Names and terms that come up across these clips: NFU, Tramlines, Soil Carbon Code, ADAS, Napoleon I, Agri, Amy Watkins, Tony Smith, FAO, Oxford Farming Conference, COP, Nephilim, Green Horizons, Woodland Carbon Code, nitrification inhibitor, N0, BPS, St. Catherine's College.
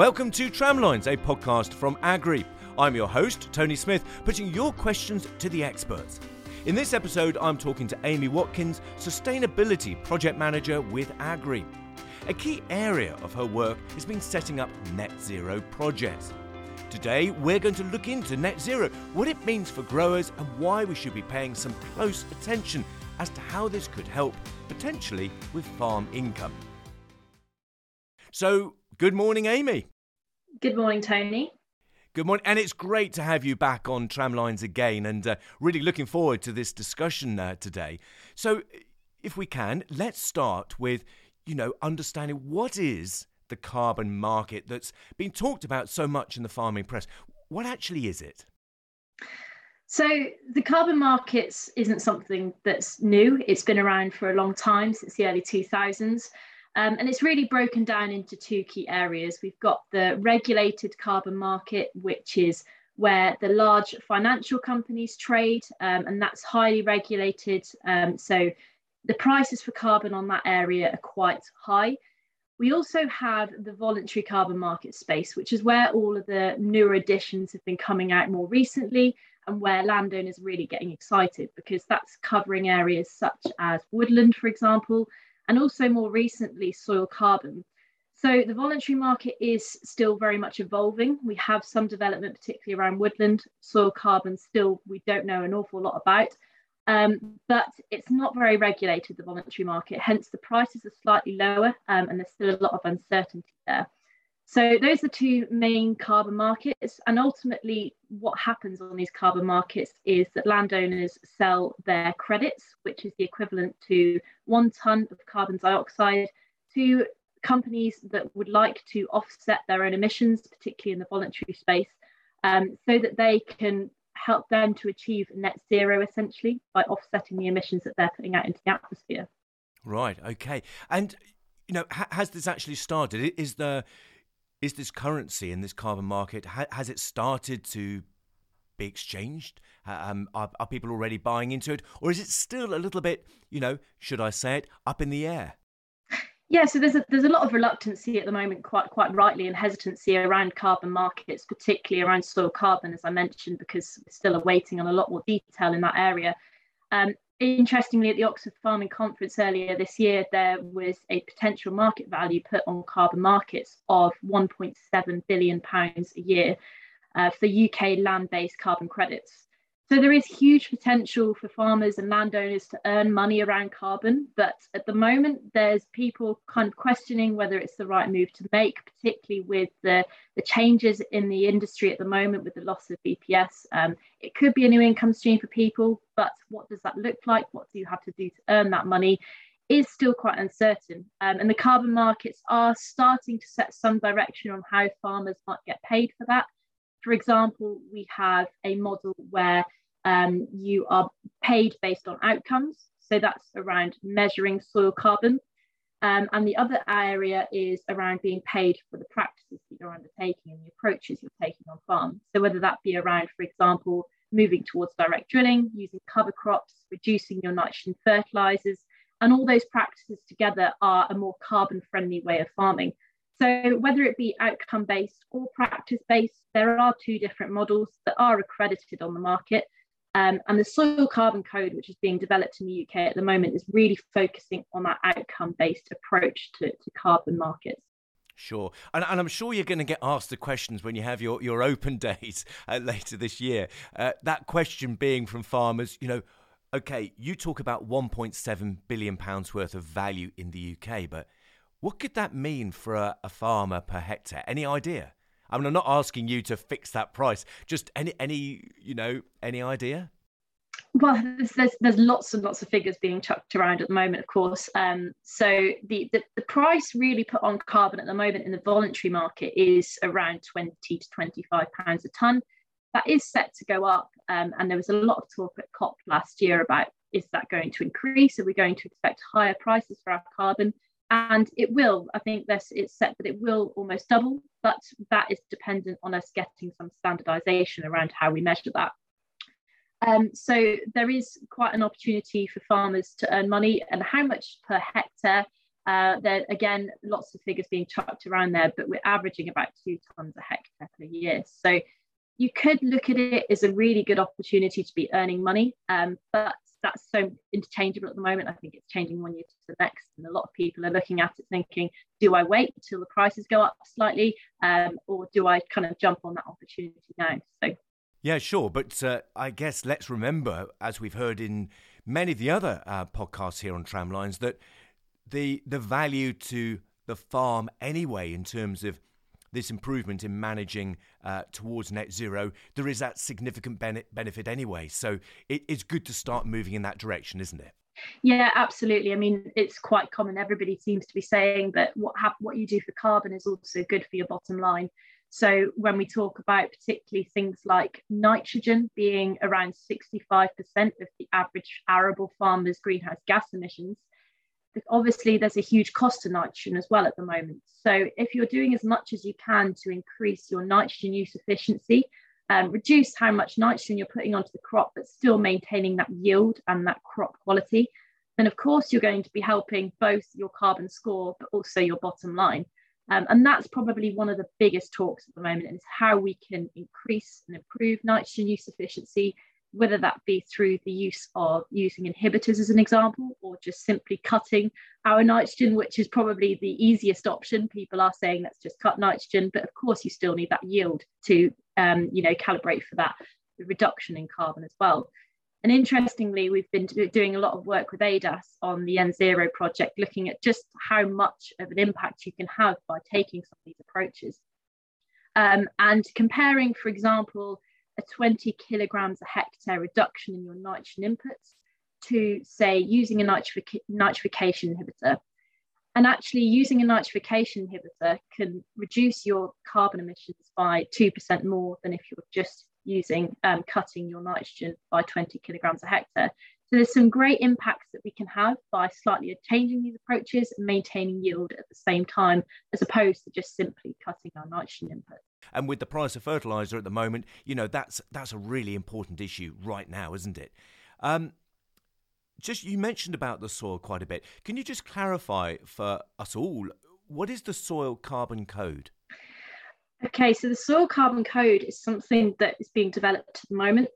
Welcome to Tramlines, a podcast from Agri. I'm your host, Tony Smith, putting your questions to the experts. In this episode, I'm talking to Amy Watkins, Sustainability Project Manager with Agri. A key area of her work has been setting up net zero projects. Today, we're going to look into net zero, what it means for growers and why we should be paying some close attention as to how this could help, potentially, with farm income. So, good morning, Amy. Good morning, Tony. Good morning, and it's great to have you back on Tramlines again, and really looking forward to this discussion today. So, if we can, let's start with, understanding what is the carbon market that's been talked about so much in the farming press. What actually is it? So the carbon markets isn't something that's new. It's been around for a long time, since the early 2000s. And it's really broken down into two key areas. We've got the regulated carbon market, which is where the large financial companies trade, and that's highly regulated. So the prices for carbon on that area are quite high. We also have the voluntary carbon market space, which is where all of the newer additions have been coming out more recently, and where landowners are really getting excited because that's covering areas such as woodland, for example, and also more recently soil carbon. So the voluntary market is still very much evolving. We have some development, particularly around woodland. Soil carbon still we don't know an awful lot about, but it's not very regulated, the voluntary market, hence the prices are slightly lower, and there's still a lot of uncertainty there. So those are the two main carbon markets, and ultimately what happens on these carbon markets is that landowners sell their credits, which is the equivalent to 1 tonne of carbon dioxide, to companies that would like to offset their own emissions, particularly in the voluntary space, so that they can help them to achieve net zero essentially by offsetting the emissions that they're putting out into the atmosphere. Right, okay. And, has this actually started? Is this currency in this carbon market, has it started to be exchanged? Are people already buying into it? Or is it still a little bit, should I say it, up in the air? Yeah, so there's a lot of reluctancy at the moment, quite rightly, and hesitancy around carbon markets, particularly around soil carbon, as I mentioned, because we're still awaiting on a lot more detail in that area. Interestingly, at the Oxford Farming Conference earlier this year, there was a potential market value put on carbon markets of £1.7 billion a year for UK land-based carbon credits. So there is huge potential for farmers and landowners to earn money around carbon, but at the moment there's people kind of questioning whether it's the right move to make, particularly with the changes in the industry at the moment with the loss of BPS. It could be a new income stream for people, but what does that look like? What do you have to do to earn that money is still quite uncertain. And the carbon markets are starting to set some direction on how farmers might get paid for that. For example, we have a model where you are paid based on outcomes. So that's around measuring soil carbon. And the other area is around being paid for the practices that you're undertaking and the approaches you're taking on farm. So whether that be around, for example, moving towards direct drilling, using cover crops, reducing your nitrogen fertilizers, and all those practices together are a more carbon-friendly way of farming. So whether it be outcome-based or practice-based, there are two different models that are accredited on the market. And the Soil Carbon Code, which is being developed in the UK at the moment, is really focusing on that outcome-based approach to carbon markets. Sure. And I'm sure you're going to get asked the questions when you have your open days later this year. That question being from farmers, OK, you talk about £1.7 billion worth of value in the UK, but what could that mean for a farmer per hectare? Any idea? I mean, I'm not asking you to fix that price. Just any idea? Well, there's lots and lots of figures being chucked around at the moment, of course. So the price really put on carbon at the moment in the voluntary market is around £20 to £25 a tonne. That is set to go up. And there was a lot of talk at COP last year about, is that going to increase? Are we going to expect higher prices for our carbon? And it will. I think it's set that it will almost double, but that is dependent on us getting some standardisation around how we measure that. So there is quite an opportunity for farmers to earn money, and how much per hectare There again, lots of figures being chucked around there, but we're averaging about 2 tons a hectare per year. So you could look at it as a really good opportunity to be earning money, but that's so interchangeable at the moment. I think it's changing one year to the next, and a lot of people are looking at it thinking, do I wait till the prices go up slightly, or do I kind of jump on that opportunity now? So yeah, sure, but I guess let's remember, as we've heard in many of the other podcasts here on Tramlines, that the value to the farm anyway, in terms of this improvement in managing towards net zero, there is that significant benefit anyway. So it's good to start moving in that direction, isn't it? Yeah, absolutely. I mean, it's quite common. Everybody seems to be saying that what you do for carbon is also good for your bottom line. So when we talk about particularly things like nitrogen being around 65% of the average arable farmer's greenhouse gas emissions, obviously there's a huge cost to nitrogen as well at the moment. So if you're doing as much as you can to increase your nitrogen use efficiency, reduce how much nitrogen you're putting onto the crop, but still maintaining that yield and that crop quality, then of course you're going to be helping both your carbon score, but also your bottom line. And that's probably one of the biggest talks at the moment, is how we can increase and improve nitrogen use efficiency, whether that be through the use of using inhibitors as an example, or just simply cutting our nitrogen, which is probably the easiest option. People are saying, let's just cut nitrogen, but of course you still need that yield to calibrate for that reduction in carbon as well. And interestingly, we've been doing a lot of work with ADAS on the N0 project, looking at just how much of an impact you can have by taking some of these approaches. And comparing, for example, a 20 kilograms a hectare reduction in your nitrogen inputs to, say, using a nitrification inhibitor. And actually using a nitrification inhibitor can reduce your carbon emissions by 2% more than if you're just using cutting your nitrogen by 20 kilograms a hectare. So there's some great impacts that we can have by slightly changing these approaches and maintaining yield at the same time, as opposed to just simply cutting our nitrogen input. And with the price of fertiliser at the moment, that's a really important issue right now, isn't it? Just you mentioned about the soil quite a bit. Can you just clarify for us all, what is the Soil Carbon Code? Okay, so the Soil Carbon Code is something that is being developed at the moment.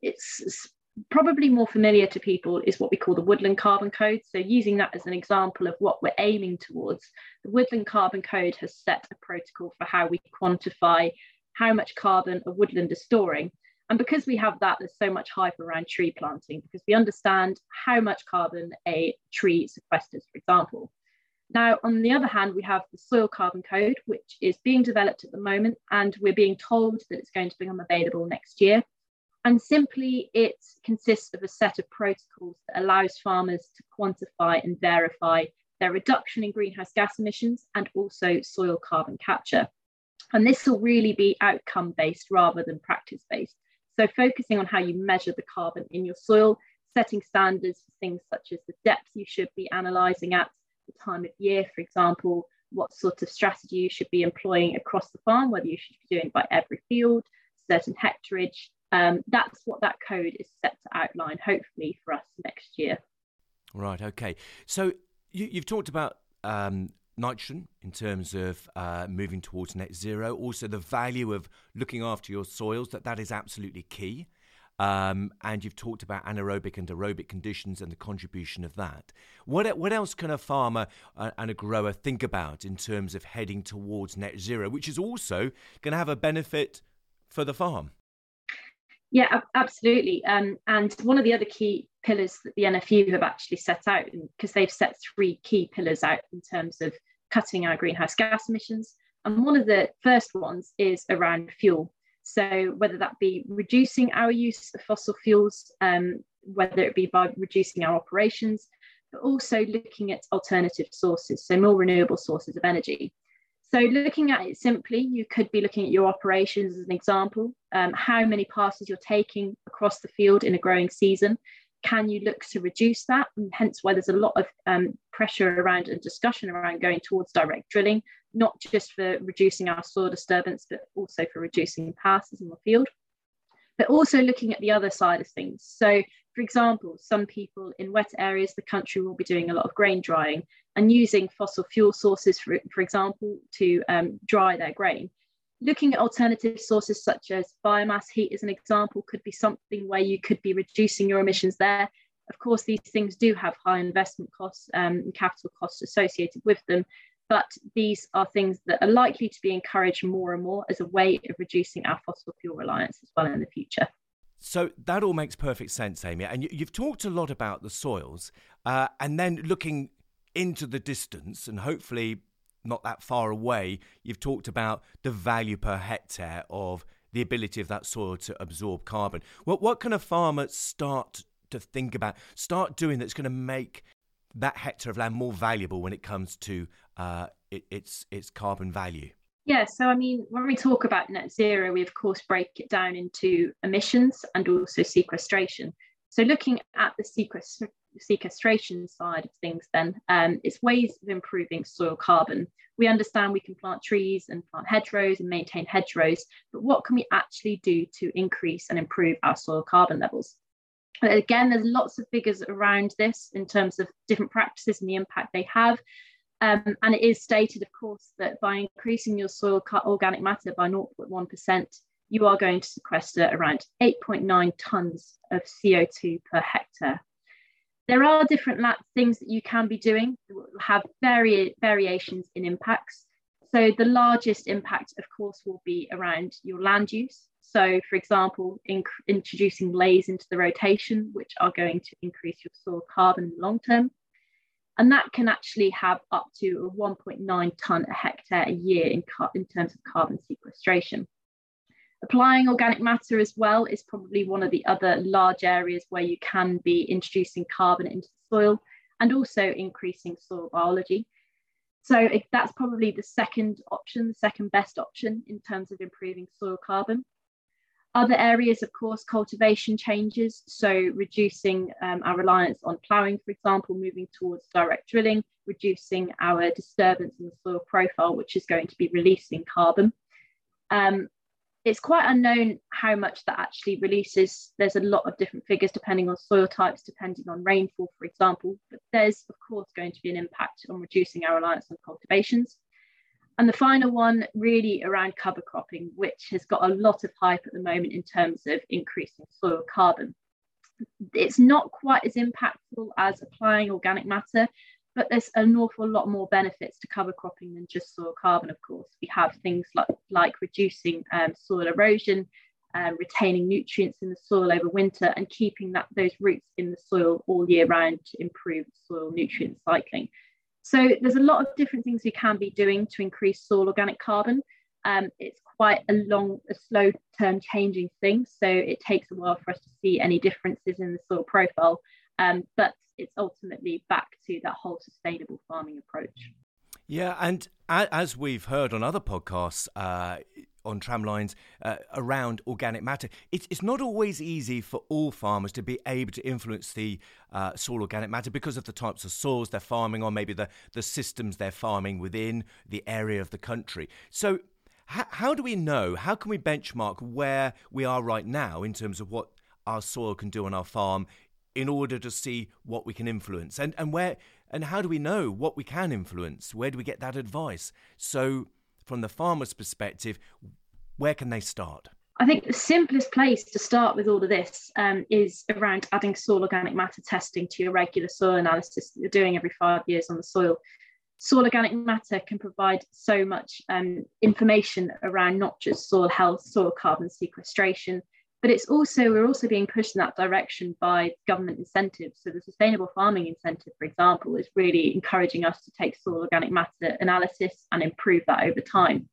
It's probably more familiar to people is what we call the Woodland Carbon Code. So using that as an example of what we're aiming towards, the Woodland Carbon Code has set a protocol for how we quantify how much carbon a woodland is storing. And because we have that, there's so much hype around tree planting, because we understand how much carbon a tree sequesters, for example. Now, on the other hand, we have the Soil Carbon Code, which is being developed at the moment, and we're being told that it's going to become available next year. And simply, it consists of a set of protocols that allows farmers to quantify and verify their reduction in greenhouse gas emissions and also soil carbon capture. And this will really be outcome-based rather than practice-based. So focusing on how you measure the carbon in your soil, setting standards for things such as the depth you should be analysing at, the time of year, for example, what sort of strategy you should be employing across the farm, whether you should be doing by every field, certain hectarage. That's what that code is set to outline, hopefully, for us next year. Right, okay. So you've talked about nitrogen in terms of moving towards net zero, also the value of looking after your soils, that is absolutely key. And you've talked about anaerobic and aerobic conditions and the contribution of that. What else can a farmer and a grower think about in terms of heading towards net zero, which is also going to have a benefit for the farm? Yeah, absolutely. And one of the other key pillars that the NFU have actually set out, because they've set 3 key pillars out in terms of cutting our greenhouse gas emissions. And one of the first ones is around fuel. So whether that be reducing our use of fossil fuels, whether it be by reducing our operations, but also looking at alternative sources, so more renewable sources of energy. So looking at it simply, you could be looking at your operations as an example, how many passes you're taking across the field in a growing season. Can you look to reduce that? And hence why there's a lot of pressure around and discussion around going towards direct drilling, not just for reducing our soil disturbance, but also for reducing passes in the field, but also looking at the other side of things. So, for example, some people in wet areas of the country will be doing a lot of grain drying, and using fossil fuel sources, for example, to dry their grain. Looking at alternative sources such as biomass heat as an example could be something where you could be reducing your emissions there. Of course, these things do have high investment costs and capital costs associated with them, but these are things that are likely to be encouraged more and more as a way of reducing our fossil fuel reliance as well in the future. So that all makes perfect sense, Amy. And you've talked a lot about the soils and then looking into the distance and hopefully not that far away, you've talked about the value per hectare of the ability of that soil to absorb carbon. What can a farmer start to think about, start doing that's going to make that hectare of land more valuable when it comes to its carbon value? Yeah, so I mean, when we talk about net zero, we of course break it down into emissions and also sequestration. So looking at the sequestration side of things then, it's ways of improving soil carbon. We understand we can plant trees and plant hedgerows and maintain hedgerows, but what can we actually do to increase and improve our soil carbon levels? Again, there's lots of figures around this in terms of different practices and the impact they have. And it is stated, of course, that by increasing your soil organic matter by 0.1%, you are going to sequester around 8.9 tonnes of CO2 per hectare. There are different things that you can be doing that have variations in impacts. So the largest impact, of course, will be around your land use. So, for example, introducing lays into the rotation, which are going to increase your soil carbon in the long term. And that can actually have up to a 1.9 tonne a hectare a year in terms of carbon sequestration. Applying organic matter as well is probably one of the other large areas where you can be introducing carbon into the soil and also increasing soil biology. So that's probably the second option, the second best option in terms of improving soil carbon. Other areas, of course, cultivation changes, so reducing our reliance on ploughing, for example, moving towards direct drilling, reducing our disturbance in the soil profile, which is going to be releasing carbon. It's quite unknown how much that actually releases. There's a lot of different figures depending on soil types, depending on rainfall, for example, but there's, of course, going to be an impact on reducing our reliance on cultivations. And the final one really around cover cropping, which has got a lot of hype at the moment in terms of increasing soil carbon. It's not quite as impactful as applying organic matter, but there's an awful lot more benefits to cover cropping than just soil carbon, of course. We have things like reducing soil erosion, retaining nutrients in the soil over winter and keeping those roots in the soil all year round to improve soil nutrient cycling. So there's a lot of different things we can be doing to increase soil organic carbon. It's quite a slow-term changing thing, so it takes a while for us to see any differences in the soil profile, but it's ultimately back to that whole sustainable farming approach. Yeah, and as we've heard on other podcasts on Tramlines around organic matter, it's not always easy for all farmers to be able to influence the soil organic matter because of the types of soils they're farming on, maybe the systems they're farming within the area of the country. So how do we know, how can we benchmark where we are right now in terms of what our soil can do on our farm in order to see what we can influence? And how do we know what we can influence? Where do we get that advice? So from the farmer's perspective, where can they start? I think the simplest place to start with all of this is around adding soil organic matter testing to your regular soil analysis that you're doing every 5 years on the soil. Soil organic matter can provide so much information around not just soil health, soil carbon sequestration, but it's also, we're also being pushed in that direction by government incentives. So the sustainable farming incentive, for example, is really encouraging us to take soil organic matter analysis and improve that over time.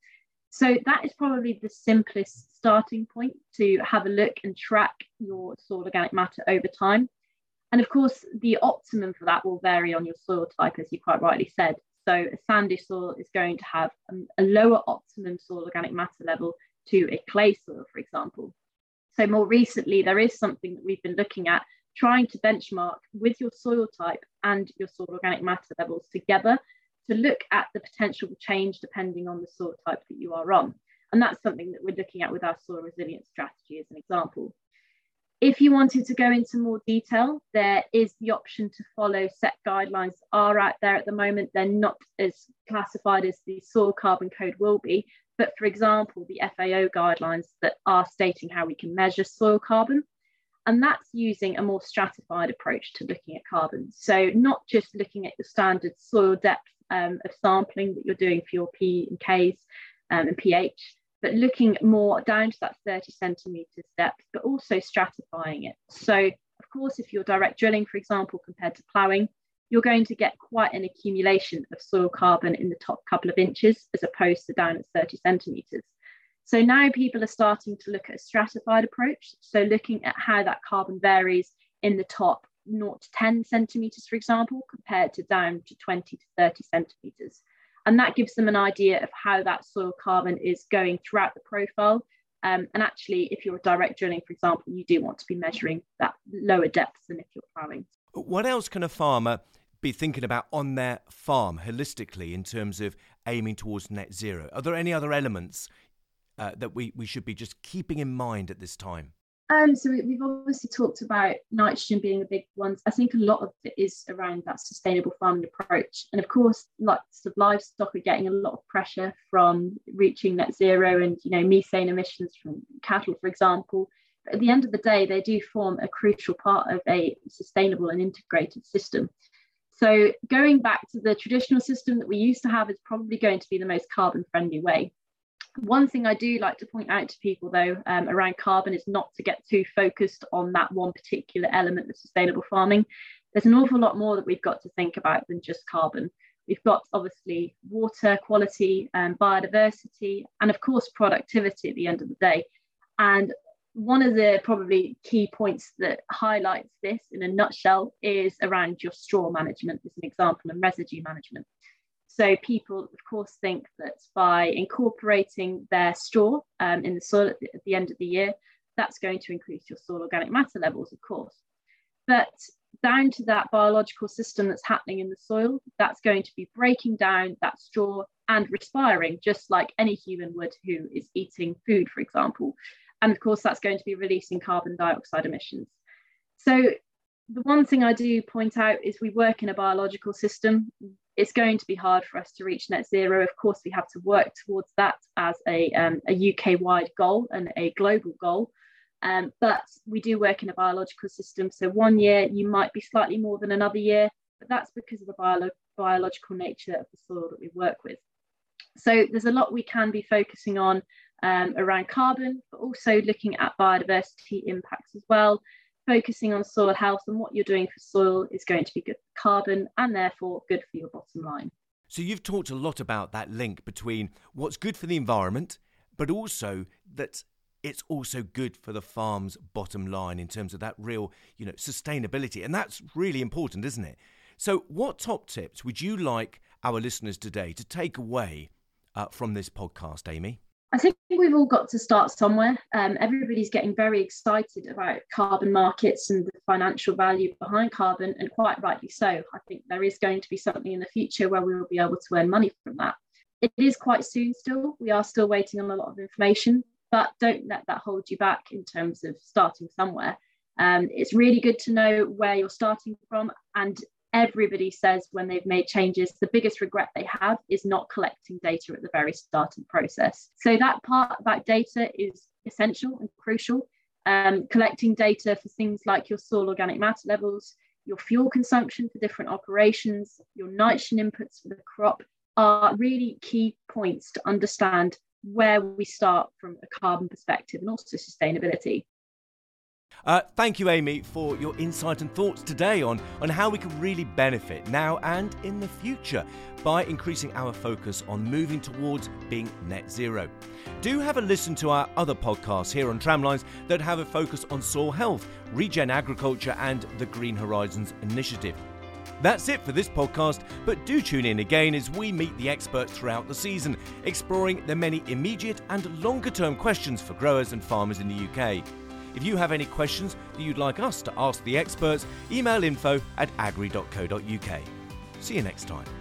So that is probably the simplest starting point, to have a look and track your soil organic matter over time. And of course, the optimum for that will vary on your soil type, as you quite rightly said. So a sandy soil is going to have a lower optimum soil organic matter level to a clay soil, for example. So more recently, there is something that we've been looking at, trying to benchmark with your soil type and your soil organic matter levels together to look at the potential change depending on the soil type that you are on. And that's something that we're looking at with our soil resilience strategy as an example. If you wanted to go into more detail, there is the option to follow set guidelines that are out there at the moment. They're not as classified as the Soil Carbon Code will be, but for example, the FAO guidelines that are stating how we can measure soil carbon, and that's using a more stratified approach to looking at carbon. So not just looking at the standard soil depth of sampling that you're doing for your P and Ks and pH, but looking more down to that 30 centimetres depth, but also stratifying it. So of course, if you're direct drilling, for example, compared to ploughing, you're going to get quite an accumulation of soil carbon in the top couple of inches, as opposed to down at 30 centimetres. So now people are starting to look at a stratified approach. So looking at how that carbon varies in the top 0 to 10 centimetres, for example, compared to down to 20 to 30 centimetres. And that gives them an idea of how that soil carbon is going throughout the profile. And actually, if you're direct drilling, for example, you do want to be measuring that lower depth than if you're ploughing. What else can a farmer be thinking about on their farm holistically in terms of aiming towards net zero? Are there any other elements that we should be just keeping in mind at this time? So we've obviously talked about nitrogen being a big one. I think a lot of it is around that sustainable farming approach. And of course, lots of livestock are getting a lot of pressure from reaching net zero and, you know, methane emissions from cattle, for example. But at the end of the day, they do form a crucial part of a sustainable and integrated system. So going back to the traditional system that we used to have is probably going to be the most carbon-friendly way. One thing I do like to point out to people, though, around carbon is not to get too focused on that one particular element of sustainable farming. There's an awful lot more that we've got to think about than just carbon. We've got, obviously, water quality, biodiversity, and, of course, productivity at the end of the day. And one of the probably key points that highlights this in a nutshell is around your straw management, as an example, and residue management. So people, of course, think that by incorporating their straw in the soil at the end of the year, that's going to increase your soil organic matter levels, of course. But down to that biological system that's happening in the soil, that's going to be breaking down that straw and respiring, just like any human would who is eating food, for example. And of course, that's going to be releasing carbon dioxide emissions. So the one thing I do point out is we work in a biological system. It's going to be hard for us to reach net zero. Of course, we have to work towards that as a UK-wide goal and a global goal. But we do work in a biological system. So one year you might be slightly more than another year, but that's because of the biological nature of the soil that we work with. So there's a lot we can be focusing on around carbon, but also looking at biodiversity impacts as well. Focusing on soil health and what you're doing for soil is going to be good for carbon and therefore good for your bottom line. So you've talked a lot about that link between what's good for the environment, but also that it's also good for the farm's bottom line in terms of that real, you know, sustainability. And that's really important, isn't it? So what top tips would you like our listeners today to take away from this podcast, Amy? I think we've all got to start somewhere. Everybody's getting very excited about carbon markets and the financial value behind carbon, and quite rightly so. I think there is going to be something in the future where we will be able to earn money from that. It is quite soon still. We are still waiting on a lot of information, but don't let that hold you back in terms of starting somewhere. It's really good to know where you're starting from, and everybody says when they've made changes, the biggest regret they have is not collecting data at the very start of the process. So that part about data is essential and crucial. Collecting data for things like your soil organic matter levels, your fuel consumption for different operations, your nitrogen inputs for the crop are really key points to understand where we start from a carbon perspective and also sustainability. Thank you, Amy, for your insight and thoughts today on how we can really benefit now and in the future by increasing our focus on moving towards being net zero. Do have a listen to our other podcasts here on Tramlines that have a focus on soil health, regen agriculture and the Green Horizons initiative. That's it for this podcast, but do tune in again as we meet the experts throughout the season, exploring the many immediate and longer-term questions for growers and farmers in the UK. If you have any questions that you'd like us to ask the experts, email info@agri.co.uk. See you next time.